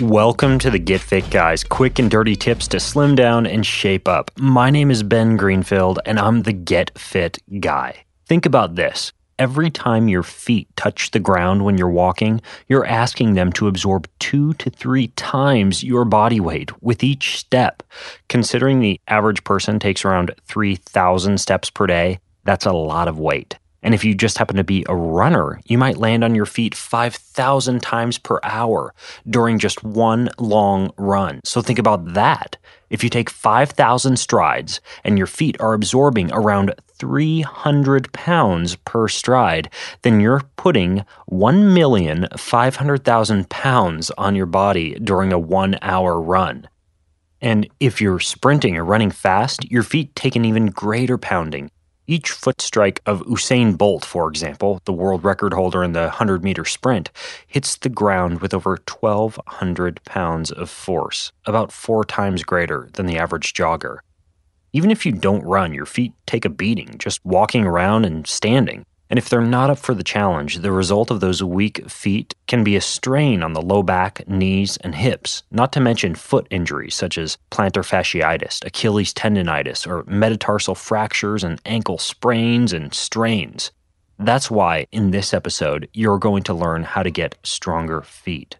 Welcome to the Get Fit Guys, quick and dirty tips to slim down and shape up. My name is Ben Greenfield, and I'm the Get Fit Guy. Think about this. Every time your feet touch the ground when you're walking, you're asking them to absorb 2 to 3 times your body weight with each step. Considering the average person takes around 3,000 steps per day, that's a lot of weight. And if you just happen to be a runner, you might land on your feet 5,000 times per hour during just one long run. So think about that. If you take 5,000 strides and your feet are absorbing around 300 pounds per stride, then you're putting 1,500,000 pounds on your body during a 1-hour run. And if you're sprinting or running fast, your feet take an even greater pounding. Each foot strike of Usain Bolt, for example, the world record holder in the 100-meter sprint, hits the ground with over 1,200 pounds of force, about 4 times greater than the average jogger. Even if you don't run, your feet take a beating just walking around and standing. And if they're not up for the challenge, the result of those weak feet can be a strain on the low back, knees, and hips, not to mention foot injuries such as plantar fasciitis, Achilles tendonitis, or metatarsal fractures and ankle sprains and strains. That's why, in this episode, you're going to learn how to get stronger feet.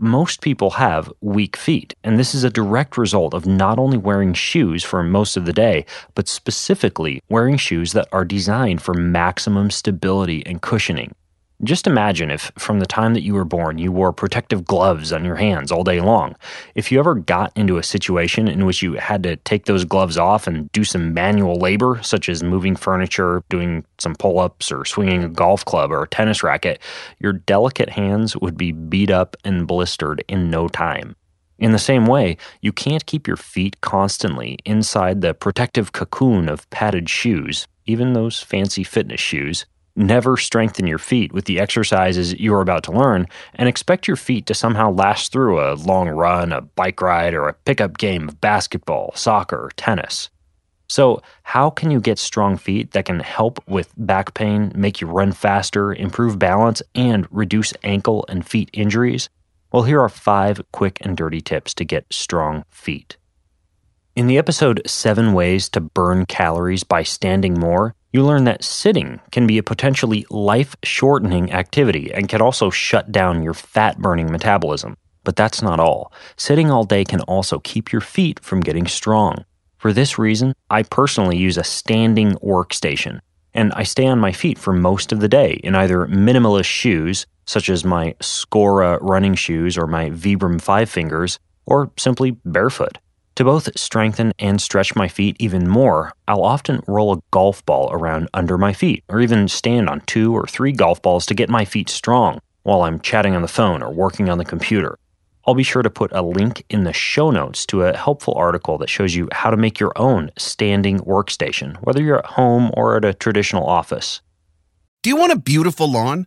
Most people have weak feet, and this is a direct result of not only wearing shoes for most of the day, but specifically wearing shoes that are designed for maximum stability and cushioning. Just imagine if, from the time that you were born, you wore protective gloves on your hands all day long. If you ever got into a situation in which you had to take those gloves off and do some manual labor, such as moving furniture, doing some pull-ups, or swinging a golf club or a tennis racket, your delicate hands would be beat up and blistered in no time. In the same way, you can't keep your feet constantly inside the protective cocoon of padded shoes, even those fancy fitness shoes. Never strengthen your feet with the exercises you're about to learn and expect your feet to somehow last through a long run, a bike ride, or a pickup game of basketball, soccer, or tennis. So how can you get strong feet that can help with back pain, make you run faster, improve balance, and reduce ankle and foot injuries? Well, here are 5 quick and dirty tips to get strong feet. In the episode 7 Ways to Burn Calories by Standing More, you learn that sitting can be a potentially life-shortening activity and can also shut down your fat-burning metabolism. But that's not all. Sitting all day can also keep your feet from getting strong. For this reason, I personally use a standing workstation, and I stay on my feet for most of the day in either minimalist shoes, such as my Scora running shoes or my Vibram 5 Fingers, or simply barefoot. To both strengthen and stretch my feet even more, I'll often roll a golf ball around under my feet, or even stand on 2 or 3 golf balls to get my feet strong while I'm chatting on the phone or working on the computer. I'll be sure to put a link in the show notes to a helpful article that shows you how to make your own standing workstation, whether you're at home or at a traditional office. Do you want a beautiful lawn?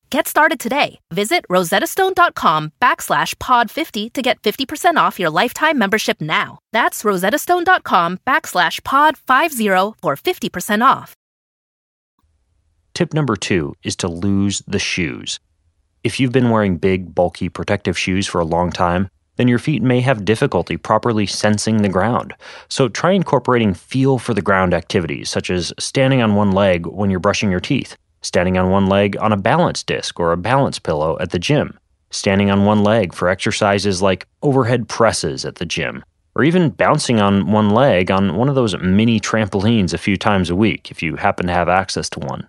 Get started today. Visit rosettastone.com/pod50 to get 50% off your lifetime membership now. That's rosettastone.com/pod50 for 50% off. Tip number 2 is to lose the shoes. If you've been wearing big, bulky, protective shoes for a long time, then your feet may have difficulty properly sensing the ground. So try incorporating feel for the ground activities, such as standing on one leg when you're brushing your teeth, standing on one leg on a balance disc or a balance pillow at the gym, standing on one leg for exercises like overhead presses at the gym, or even bouncing on one leg on one of those mini trampolines a few times a week if you happen to have access to one.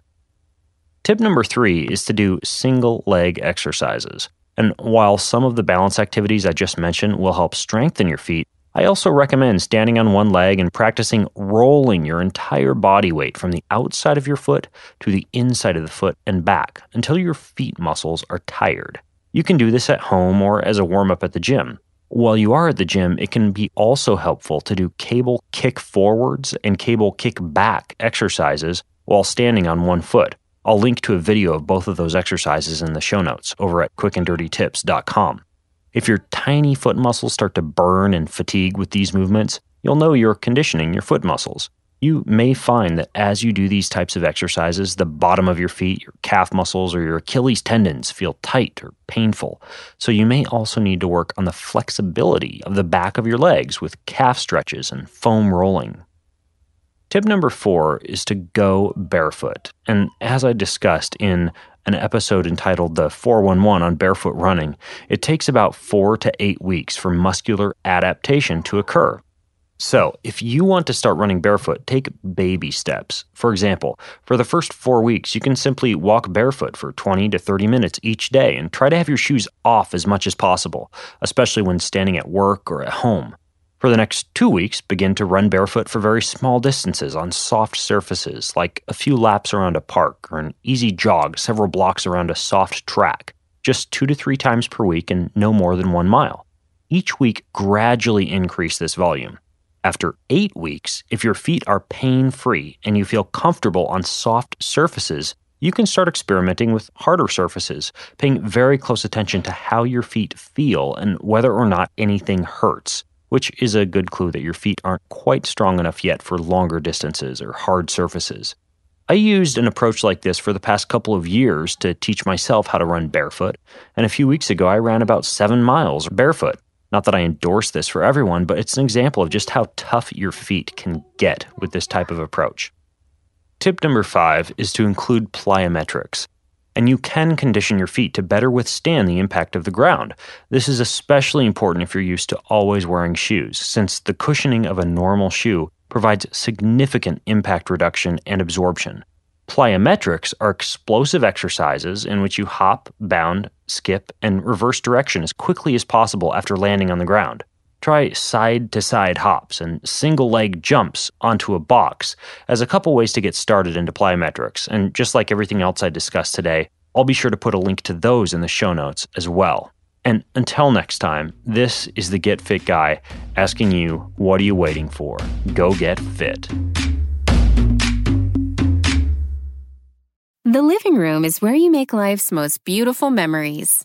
Tip number 3 is to do single leg exercises. And while some of the balance activities I just mentioned will help strengthen your feet, I also recommend standing on one leg and practicing rolling your entire body weight from the outside of your foot to the inside of the foot and back until your feet muscles are tired. You can do this at home or as a warm-up at the gym. While you are at the gym, it can be also helpful to do cable kick forwards and cable kick back exercises while standing on one foot. I'll link to a video of both of those exercises in the show notes over at quickanddirtytips.com. If your tiny foot muscles start to burn and fatigue with these movements, you'll know you're conditioning your foot muscles. You may find that as you do these types of exercises, the bottom of your feet, your calf muscles, or your Achilles tendons feel tight or painful. So you may also need to work on the flexibility of the back of your legs with calf stretches and foam rolling. Tip number 4 is to go barefoot. And as I discussed in an episode entitled The 411 on Barefoot Running, it takes about 4 to 8 weeks for muscular adaptation to occur. So if you want to start running barefoot, take baby steps. For example, for the first 4 weeks, you can simply walk barefoot for 20 to 30 minutes each day and try to have your shoes off as much as possible, especially when standing at work or at home. For the next 2 weeks, begin to run barefoot for very small distances on soft surfaces, like a few laps around a park or an easy jog several blocks around a soft track, just 2 to 3 times per week and no more than 1 mile. Each week, gradually increase this volume. After 8 weeks, if your feet are pain-free and you feel comfortable on soft surfaces, you can start experimenting with harder surfaces, paying very close attention to how your feet feel and whether or not anything hurts, which is a good clue that your feet aren't quite strong enough yet for longer distances or hard surfaces. I used an approach like this for the past couple of years to teach myself how to run barefoot, and a few weeks ago I ran about 7 miles barefoot. Not that I endorse this for everyone, but it's an example of just how tough your feet can get with this type of approach. Tip number 5 is to include plyometrics. And you can condition your feet to better withstand the impact of the ground. This is especially important if you're used to always wearing shoes, since the cushioning of a normal shoe provides significant impact reduction and absorption. Plyometrics are explosive exercises in which you hop, bound, skip, and reverse direction as quickly as possible after landing on the ground. Try side-to-side hops and single-leg jumps onto a box as a couple ways to get started into plyometrics. And just like everything else I discussed today, I'll be sure to put a link to those in the show notes as well. And until next time, this is the Get Fit Guy asking you, what are you waiting for? Go get fit. The living room is where you make life's most beautiful memories.